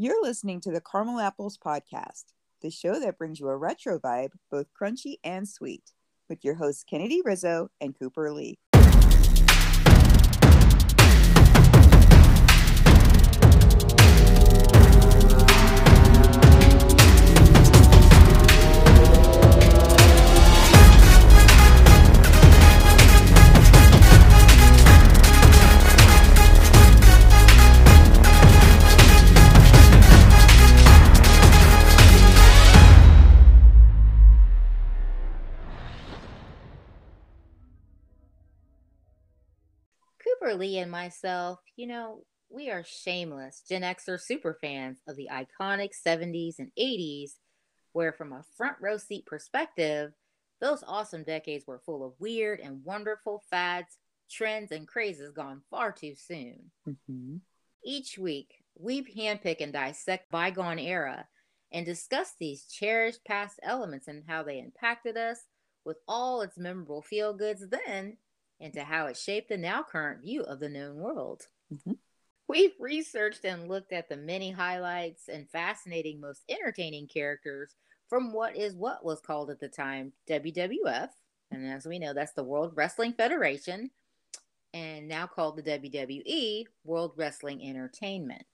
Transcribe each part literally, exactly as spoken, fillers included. You're listening to the Caramel Apples Podcast, the show that brings you a retro vibe, both crunchy and sweet, with your hosts Kennedy Rizzo and Cooper Lee. Lee and myself, you know, we are shameless Gen Xer super fans of the iconic seventies and eighties, where from a front row seat perspective, those awesome decades were full of weird and wonderful fads, trends, and crazes gone far too soon. Mm-hmm. Each week, we handpick and dissect bygone era and discuss these cherished past elements and how they impacted us with all its memorable feel-goods then, into how it shaped the now current view of the known world. Mm-hmm. We've researched and looked at the many highlights and fascinating, most entertaining characters from what is what was called at the time W W F, and as we know, that's the World Wrestling Federation, and now called the W W E, World Wrestling Entertainment.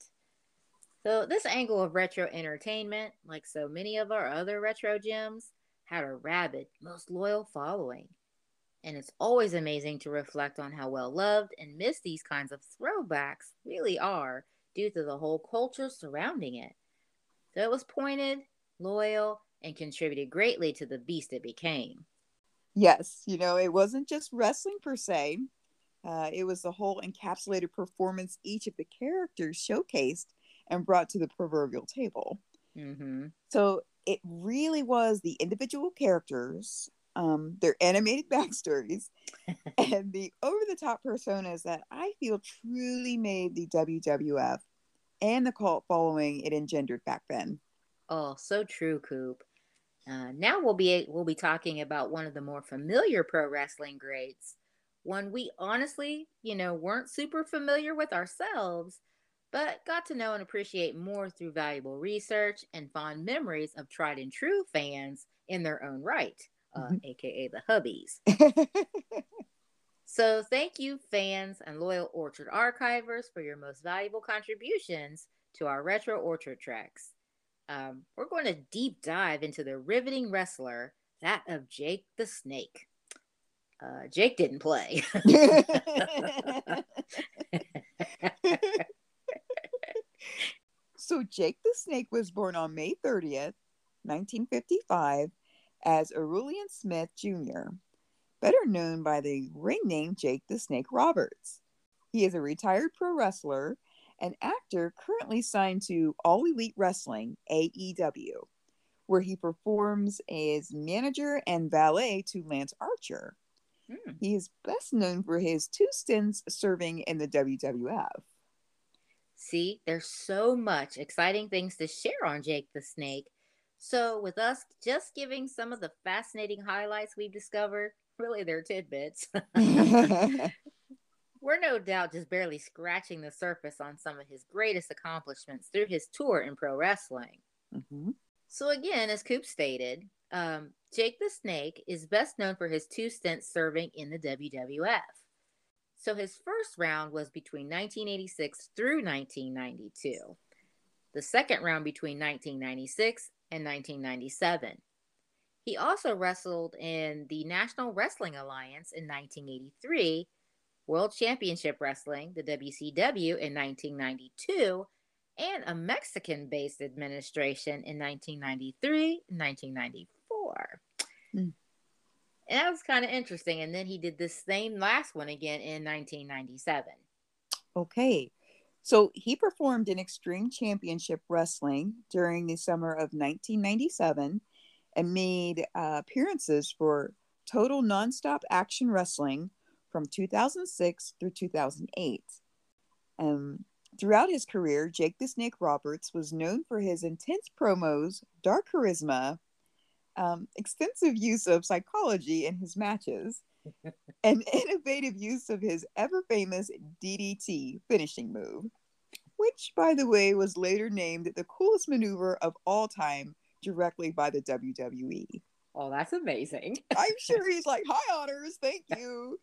So this angle of retro entertainment, like so many of our other retro gems, had a rabid, most loyal following. And it's always amazing to reflect on how well-loved and missed these kinds of throwbacks really are due to the whole culture surrounding it. So it was pointed, loyal, and contributed greatly to the beast it became. Yes, you know, it wasn't just wrestling per se. Uh, it was the whole encapsulated performance each of the characters showcased and brought to the proverbial table. Mm-hmm. So it really was the individual characters, Um, their animated backstories, and the over-the-top personas that I feel truly made the W W F and the cult following it engendered back then. Oh, so true, Coop. Uh, now we'll be we'll be talking about one of the more familiar pro wrestling greats, one we honestly, you know, weren't super familiar with ourselves, but got to know and appreciate more through valuable research and fond memories of tried and true fans in their own right. Uh, A K A the hubbies. So thank you, fans and loyal Orchard archivers, for your most valuable contributions to our Retro Orchard Treks. Um, we're going to deep dive into the riveting wrestler, that of Jake the Snake. Uh, Jake didn't play. So Jake the Snake was born on May thirtieth, nineteen fifty-five, as Aurelian Smith Junior, better known by the ring name Jake the Snake Roberts. He is a retired pro wrestler and actor currently signed to All Elite Wrestling, A E W, where he performs as manager and valet to Lance Archer. Hmm. He is best known for his two stints serving in the W W F. See, there's so much exciting things to share on Jake the Snake. So with us just giving some of the fascinating highlights we've discovered, really they're tidbits, we're no doubt just barely scratching the surface on some of his greatest accomplishments through his tour in pro wrestling. Mm-hmm. So again, as Coop stated, um, Jake the Snake is best known for his two stints serving in the W W F. So his first round was between nineteen eighty-six through nineteen ninety-two. The second round between nineteen ninety-six in nineteen ninety-seven. He also wrestled in the National Wrestling Alliance in nineteen eighty-three, World Championship Wrestling, the W C W, in nineteen ninety-two, and a Mexican-based administration in nineteen ninety-three and nineteen ninety-four. Mm. And that was kind of interesting. And then he did this same last one again in nineteen ninety-seven. Okay. So he performed in Extreme Championship Wrestling during the summer of nineteen ninety-seven and made uh, appearances for Total Nonstop Action Wrestling from two thousand six through two thousand eight. Um, throughout his career, Jake the Snake Roberts was known for his intense promos, dark charisma, um, extensive use of psychology in his matches, an innovative use of his ever famous D D T finishing move. which, by the way, was later named the coolest maneuver of all time directly by the W W E. Oh, that's amazing. I'm sure he's like, high honors, thank you.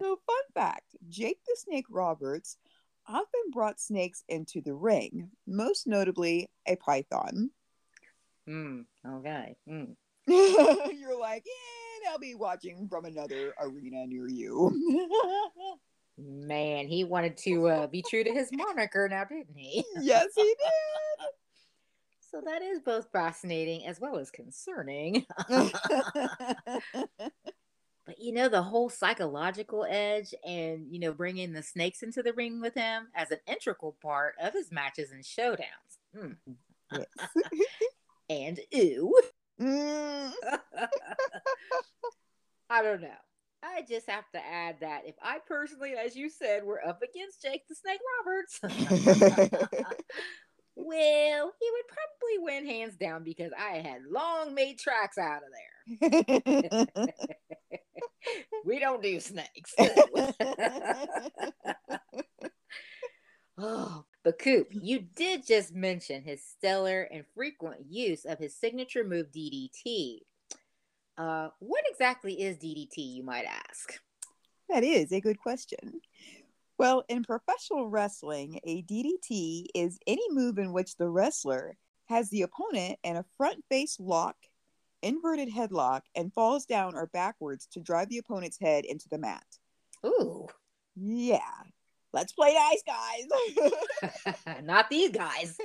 So, fun fact, Jake the Snake Roberts often brought snakes into the ring, most notably a python. Mm, okay. Mm. You're like, yeah, I'll be watching from another arena near you. Man, he wanted to uh, be true to his moniker now, didn't he? Yes, he did. So that is both fascinating as well as concerning. But, you know, the whole psychological edge and, you know, bringing the snakes into the ring with him as an integral part of his matches and showdowns. Mm. Yes. And ew. Mm. I don't know. I just have to add that if I personally, as you said, were up against Jake the Snake Roberts, well, he would probably win hands down because I had long made tracks out of there. We don't do snakes. Oh, but Coop, you did just mention his stellar and frequent use of his signature move D D T. Uh, what exactly is D D T, you might ask? That is a good question. Well, in professional wrestling, a D D T is any move in which the wrestler has the opponent in a front face lock, inverted headlock, and falls down or backwards to drive the opponent's head into the mat. Ooh. Yeah. Let's play nice, guys. Not these guys.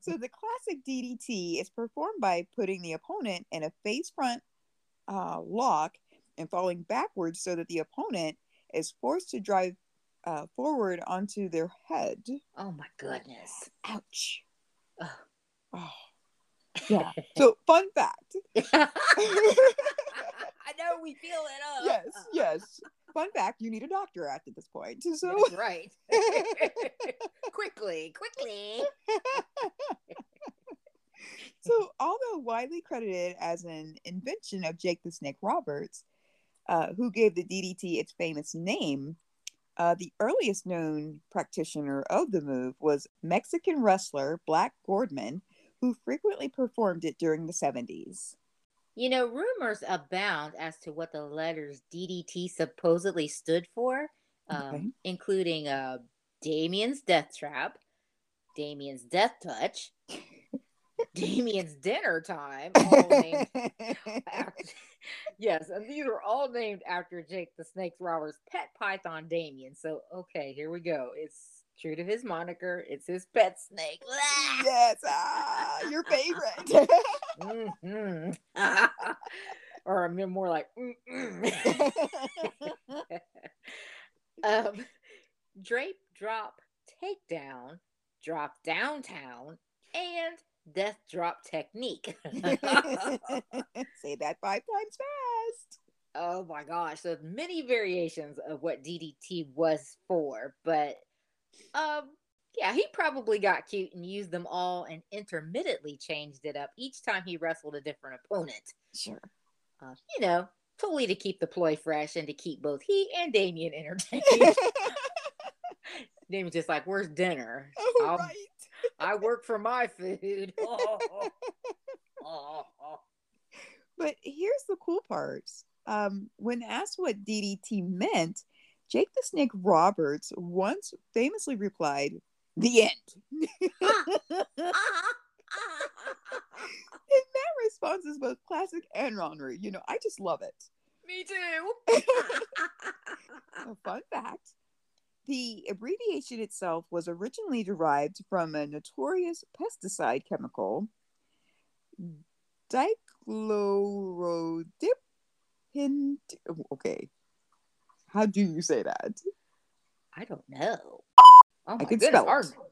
So the classic D D T is performed by putting the opponent in a face front uh, lock and falling backwards so that the opponent is forced to drive uh, forward onto their head. Oh, my goodness. Ouch. Ugh. Oh. Yeah. So, fun fact. I know, we feel it up. Yes, yes. Fun fact, you need a doctor at this point. So. That's right. Quickly, quickly. So, although widely credited as an invention of Jake the Snake Roberts, uh, who gave the D D T its famous name, uh, the earliest known practitioner of the move was Mexican wrestler Black Gordman, who frequently performed it during the seventies. You know, rumors abound as to what the letters D D T supposedly stood for, um, okay. including uh, Damien's Death Trap, Damien's Death Touch, Damien's Dinner Time, all named after, yes, and these are all named after Jake the Snake Roberts' pet python, Damien. So, okay, here we go. It's true to his moniker, it's his pet snake. Yes, ah, your favorite. Mm-hmm. Or I'm more like, mm-mm. um, drape, drop, takedown, drop downtown, and death drop technique. Say that five times fast. Oh my gosh, there's many variations of what D D T was for, but Um, yeah, he probably got cute and used them all and intermittently changed it up each time he wrestled a different opponent. Sure. Uh, you know, totally to keep the ploy fresh and to keep both he and Damien entertained. Damien's just like, where's dinner? Oh, right. I work for my food. Oh, oh, oh. But here's the cool part. Um, when asked what D D T meant, Jake the Snake Roberts once famously replied, "The end." And that response is both classic and honorary. You know, I just love it. Me too. A fun fact, the abbreviation itself was originally derived from a notorious pesticide chemical, dichlorodiphenyltrichloroethane. Okay. How do you say that? I don't know. Oh, I can goodness. spell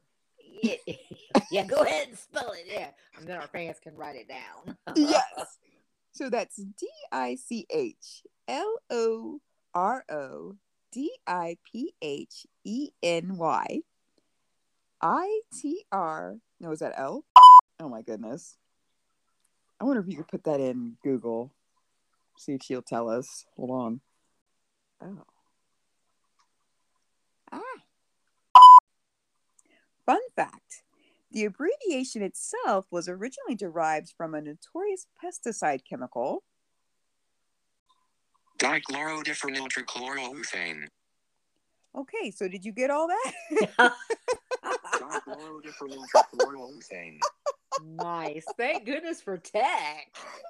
it. Yeah. Yeah, go ahead and spell it. Yeah, and then our fans can write it down. Yes. So that's D I C H L O R O D I P H E N Y I T R. No, is that L? Oh, my goodness. I wonder if you could put that in Google. See if she'll tell us. Hold on. Oh. Fun fact, the abbreviation itself was originally derived from a notorious pesticide chemical. Dichlorodiphenyltrichloroethane. Okay, so did you get all that? Dichlorodiphenyltrichloroethane. Nice. Thank goodness for tech.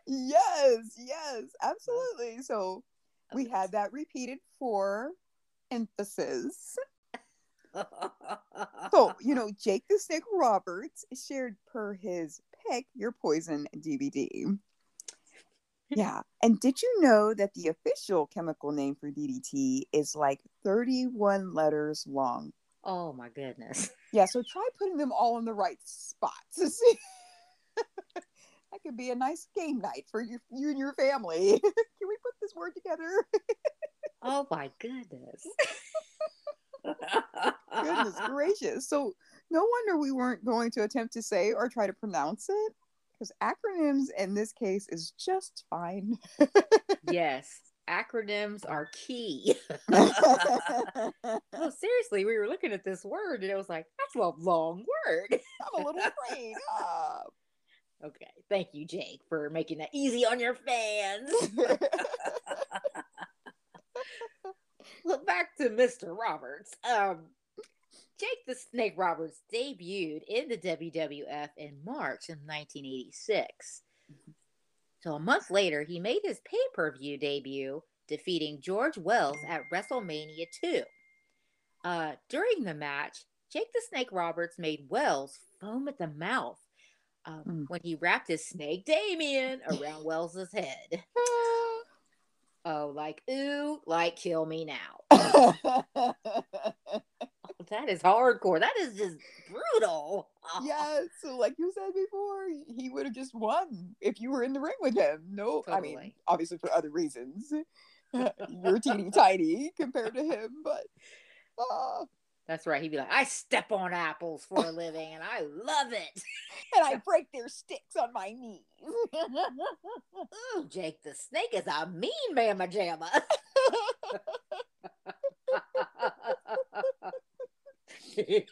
Yes, yes, absolutely. So we had that repeated for emphasis. So, you know, Jake the Snake Roberts shared per his pick your poison D V D. Yeah. And did you know that the official chemical name for D D T is like thirty-one letters long? Oh, my goodness. Yeah. So try putting them all in the right spots. See? That could be a nice game night for you, you and your family. Can we put this word together? Oh, my goodness. Goodness gracious. So no wonder we weren't going to attempt to say or try to pronounce it, because acronyms in this case is just fine. Yes, acronyms are key. No, seriously, we were looking at this word and it was like, that's a long word. I'm a little afraid. Uh, okay, thank you, Jake, for making that easy on your fans. Look back to Mister Roberts. Um, Jake the Snake Roberts debuted in the W W F in March of nineteen eighty-six. So a month later, he made his pay-per-view debut, defeating George Wells at WrestleMania two. Uh, during the match, Jake the Snake Roberts made Wells foam at the mouth um, mm. when he wrapped his snake Damien around Wells' head. Oh, like, ooh, like, kill me now. Oh, that is hardcore. That is just brutal. Oh. Yeah, so like you said before, he would have just won if you were in the ring with him. No, totally. I mean, obviously for other reasons. You're teeny tiny compared to him, but... Uh. That's right. He'd be like, I step on apples for a living, and I love it. And I break their sticks on my knees. Ooh, Jake the Snake is a mean mamma jamma. So, Jake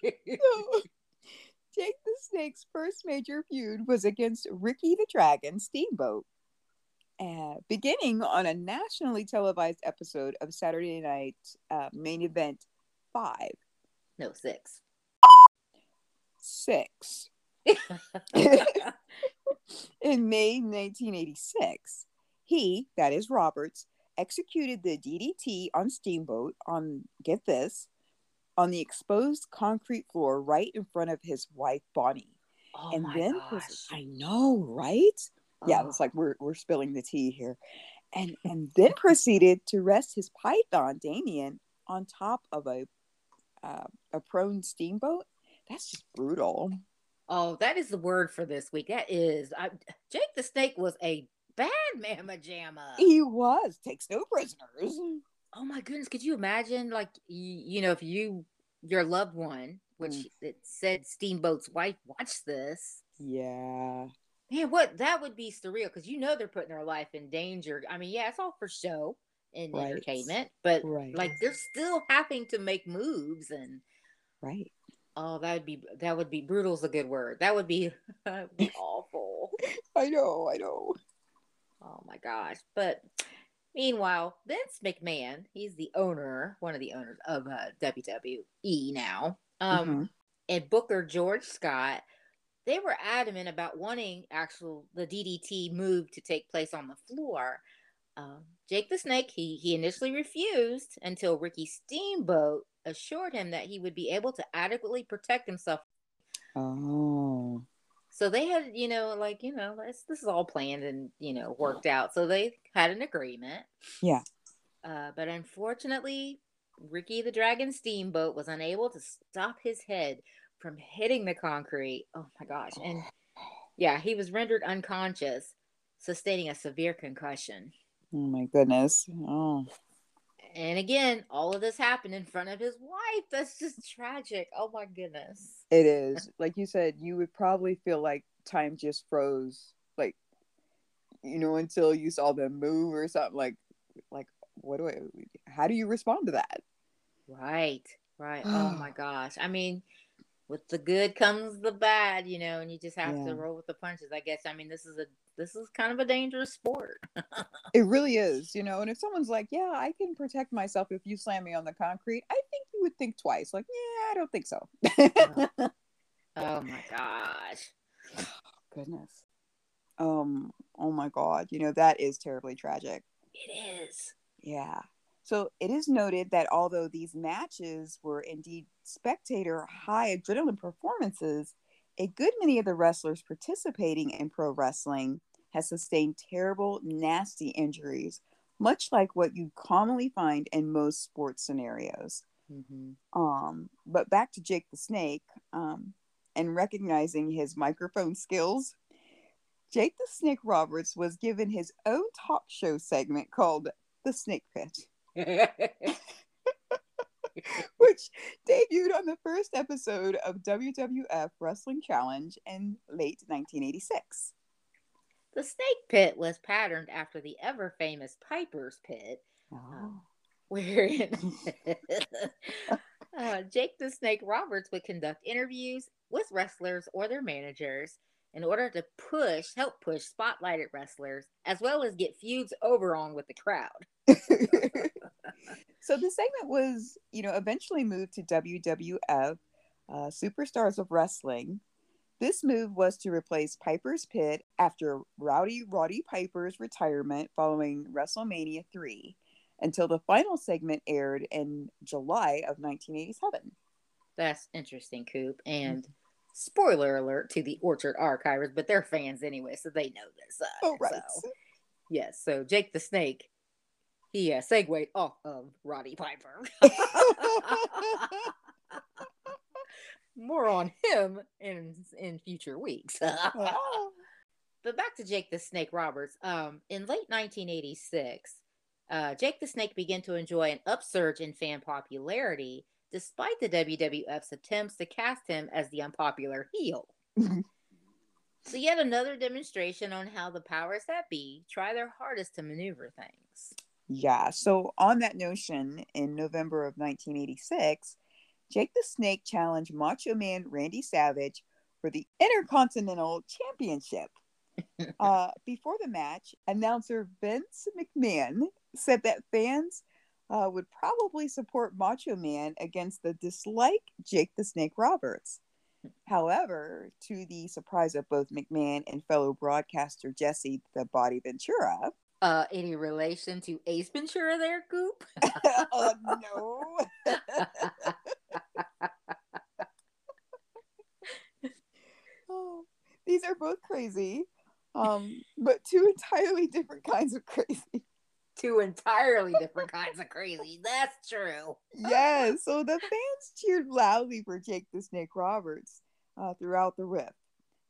the Snake's first major feud was against Ricky the Dragon Steamboat, uh, beginning on a nationally televised episode of Saturday Night uh, Main Event five. No, six. Six. In May nineteen eighty-six, he, that is Roberts, executed the D D T on Steamboat on, get this, on the exposed concrete floor right in front of his wife, Bonnie. Oh, and my then gosh. Was, I know, right? Oh. Yeah, it's like we're we're spilling the tea here. And and then proceeded to rest his python, Damien, on top of a Uh, a prone steamboat. That's just brutal. Oh, that is the word for this week. That is I, Jake the Snake was a bad mamma jamma. He was. Takes no prisoners. Oh my goodness, could you imagine, like, you, you know, if you your loved one, which mm. it said Steamboat's wife, watched this? Yeah. Man, what that would be surreal, because you know they're putting their life in danger. I mean, yeah, it's all for show. In right. entertainment, but right. like they're still having to make moves and right. Oh, that would be that would be brutal's a good word. That would be, that would be awful. I know, I know. Oh my gosh! But meanwhile, Vince McMahon, he's the owner, one of the owners of uh, W W E now, um, mm-hmm. and Booker George Scott. They were adamant about wanting actual the D D T move to take place on the floor. Um, Jake the Snake, he he initially refused until Ricky Steamboat assured him that he would be able to adequately protect himself. Oh. So they had, you know, like, you know, this, this is all planned and, you know, worked out. So they had an agreement. Yeah. Uh, but unfortunately, Ricky the Dragon Steamboat was unable to stop his head from hitting the concrete. Oh, my gosh. And, yeah, he was rendered unconscious, sustaining a severe concussion. Oh my goodness. Oh. And again, all of this happened in front of his wife. That's just tragic. Oh my goodness. It is. Like you said, you would probably feel like time just froze. Like, you know, until you saw them move or something. Like, like what do I, how do you respond to that? Right. Right. Oh my gosh. I mean, with the good comes the bad, you know, and you just have yeah. to roll with the punches, I guess. I mean, this is a this is kind of a dangerous sport. It really is, you know. And if someone's like, yeah, I can protect myself if you slam me on the concrete, I think you would think twice. Like, yeah, I don't think so. oh. oh, my gosh. Oh, goodness. Um. Oh, my God. You know, that is terribly tragic. It is. Yeah. So it is noted that although these matches were indeed spectator high adrenaline performances, a good many of the wrestlers participating in pro wrestling has sustained terrible, nasty injuries, much like what you commonly find in most sports scenarios. Mm-hmm. Um, but back to Jake the Snake, um, and recognizing his microphone skills, Jake the Snake Roberts was given his own talk show segment called The Snake Pit. Which debuted on the first episode of W W F Wrestling Challenge in late nineteen eighty-six. The Snake Pit was patterned after the ever famous Piper's Pit, oh. uh, wherein uh, Jake the Snake Roberts would conduct interviews with wrestlers or their managers in order to push, help push, spotlighted wrestlers, as well as get feuds over on with the crowd. So the segment was, you know, eventually moved to W W F, uh, Superstars of Wrestling. This move was to replace Piper's Pit after Rowdy Roddy Piper's retirement following WrestleMania three, until the final segment aired in July of nineteen eighty-seven. That's interesting, Coop. And mm-hmm. spoiler alert to the Orchard Archivers, but they're fans anyway, so they know this. Uh, oh, right. So, yes, so Jake the Snake, he uh, segued off of Roddy Piper. More on him in in future weeks. But back to Jake the Snake Roberts. Um, in late nineteen eighty-six, uh, Jake the Snake began to enjoy an upsurge in fan popularity, despite the W W F's attempts to cast him as the unpopular heel. So yet another demonstration on how the powers that be try their hardest to maneuver things. Yeah, so on that notion, in November of nineteen eighty-six, Jake the Snake challenged Macho Man Randy Savage for the Intercontinental Championship. uh, before the match, announcer Vince McMahon said that fans Uh, would probably support Macho Man against the dislike Jake the Snake Roberts. However, to the surprise of both McMahon and fellow broadcaster Jesse the Body Ventura. Uh, any relation to Ace Ventura there, Coop? uh, no. Oh, these are both crazy, um, but two entirely different kinds of crazy. Two entirely different kinds of crazy. That's true. Yes. So the fans cheered loudly for Jake the Snake Roberts uh, throughout the rip.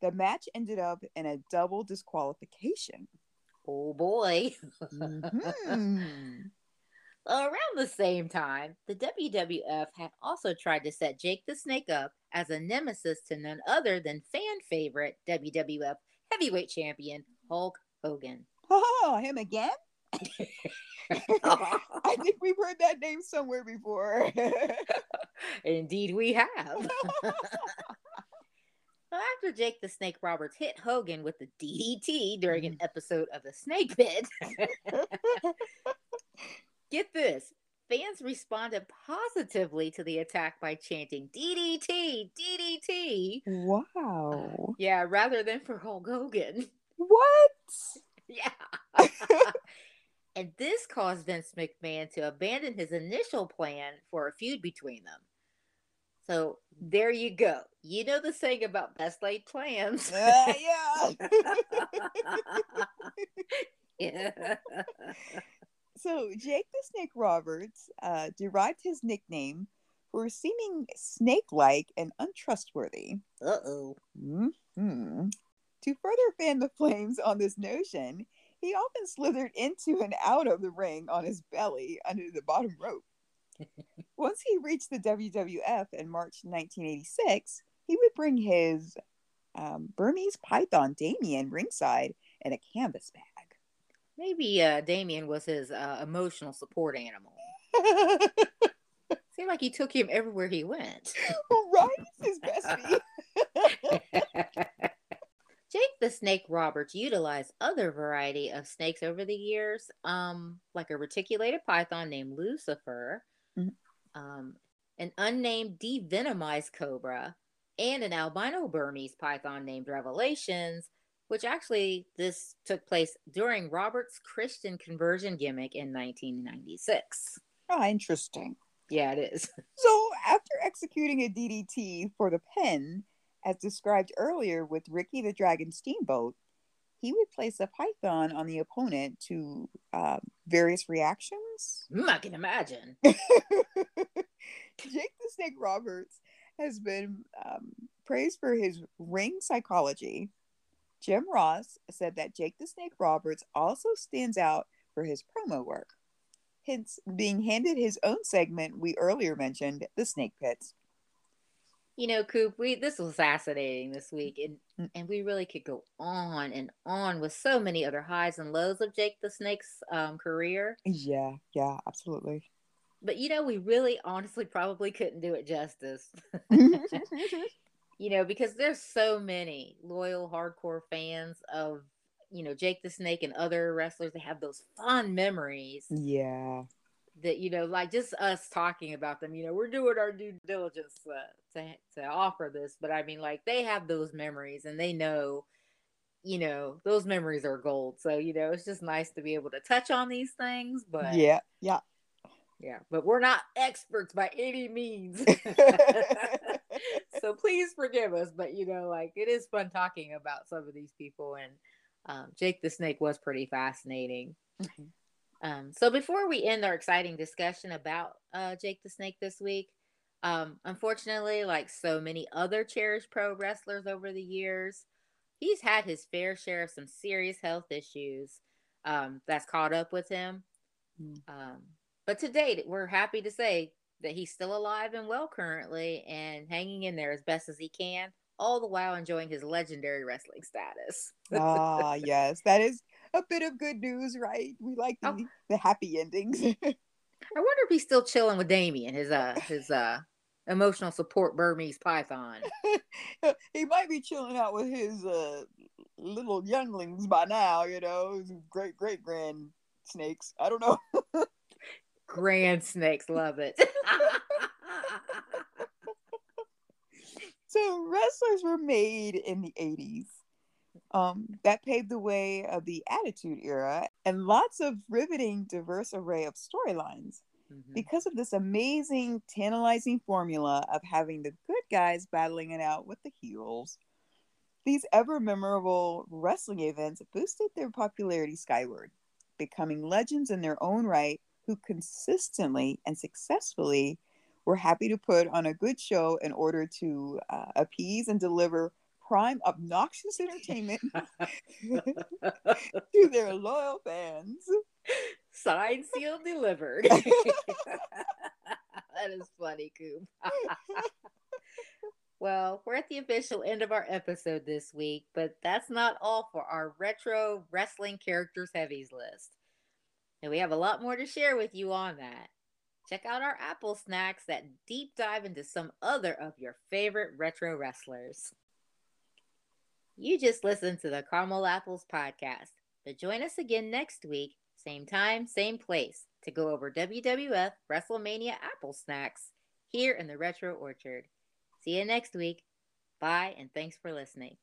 The match ended up in a double disqualification. Oh, boy. Mm-hmm. Around the same time, the W W F had also tried to set Jake the Snake up as a nemesis to none other than fan favorite W W F heavyweight champion Hulk Hogan. Oh, him again? I think we've heard that name somewhere before. Indeed we have. After Jake the Snake Roberts hit Hogan with the D D T during an episode of The Snake Pit, get this, fans responded positively to the attack by chanting D D T, D D T. Wow. Uh, yeah, rather than for Hulk Hogan. What? Yeah. And this caused Vince McMahon to abandon his initial plan for a feud between them. So there you go. You know the saying about best laid plans. Uh, yeah. Yeah. So Jake the Snake Roberts uh, derived his nickname for seeming snake-like and untrustworthy. Uh-oh. Mm-hmm. To further fan the flames on this notion, he often slithered into and out of the ring on his belly under the bottom rope. Once he reached the W W F in March nineteen eighty-six, he would bring his um, Burmese Python Damien ringside in a canvas bag. Maybe uh, Damien was his uh, emotional support animal. See, seemed like he took him everywhere he went. Right? His bestie. Jake the Snake Roberts utilized other variety of snakes over the years, um, like a reticulated python named Lucifer, mm-hmm. um, an unnamed devenomized cobra, and an albino Burmese python named Revelations, which actually this took place during Robert's Christian conversion gimmick in nineteen ninety-six. Oh, interesting. Yeah, it is. So after executing a D D T for the pen, as described earlier with Ricky the Dragon Steamboat, he would place a python on the opponent to uh, various reactions. Mm, I can imagine. Jake the Snake Roberts has been um, praised for his ring psychology. Jim Ross said that Jake the Snake Roberts also stands out for his promo work, hence being handed his own segment we earlier mentioned, The Snake Pit. You know, Coop, we this was fascinating this week, and, and we really could go on and on with so many other highs and lows of Jake the Snake's um, career. Yeah, yeah, absolutely. But, you know, we really honestly probably couldn't do it justice. You know, because there's so many loyal, hardcore fans of, you know, Jake the Snake and other wrestlers. They have those fond memories. Yeah. That, you know, like just us talking about them, you know, we're doing our due diligence uh, to to offer this. But I mean, like they have those memories and they know, you know, those memories are gold. So, you know, it's just nice to be able to touch on these things. But yeah, yeah. Yeah, but we're not experts by any means. So please forgive us. But, you know, like it is fun talking about some of these people. And um, Jake the Snake was pretty fascinating. Mm-hmm. Um, so before we end our exciting discussion about uh, Jake the Snake this week, um, unfortunately, like so many other cherished pro wrestlers over the years, he's had his fair share of some serious health issues um, that's caught up with him. Mm-hmm. Um, but to date, we're happy to say that he's still alive and well currently and hanging in there as best as he can, all the while enjoying his legendary wrestling status. Ah, yes. That is a bit of good news, right? We like the, oh. the happy endings. I wonder if he's still chilling with Damien, his uh, his uh, emotional support Burmese python. He might be chilling out with his uh, little younglings by now, you know, his great, great grand snakes. I don't know. Grand snakes, love it. So wrestlers were made in the eighties. Um, that paved the way of the Attitude Era and lots of riveting, diverse array of storylines. Mm-hmm. Because of this amazing, tantalizing formula of having the good guys battling it out with the heels, these ever-memorable wrestling events boosted their popularity skyward, becoming legends in their own right, who consistently and successfully were happy to put on a good show in order to uh, appease and deliver prime obnoxious entertainment to their loyal fans. Signed, sealed, delivered. That is funny, Coop. Well, we're at the official end of our episode this week, but that's not all for our retro wrestling characters heavies list. And we have a lot more to share with you on that. Check out our Apple Snacks that deep dive into some other of your favorite retro wrestlers. You just listened to the Caramel Apples Podcast. So join us again next week, same time, same place, to go over W W F WrestleMania Apple Snacks here in the Retro Orchard. See you next week. Bye, and thanks for listening.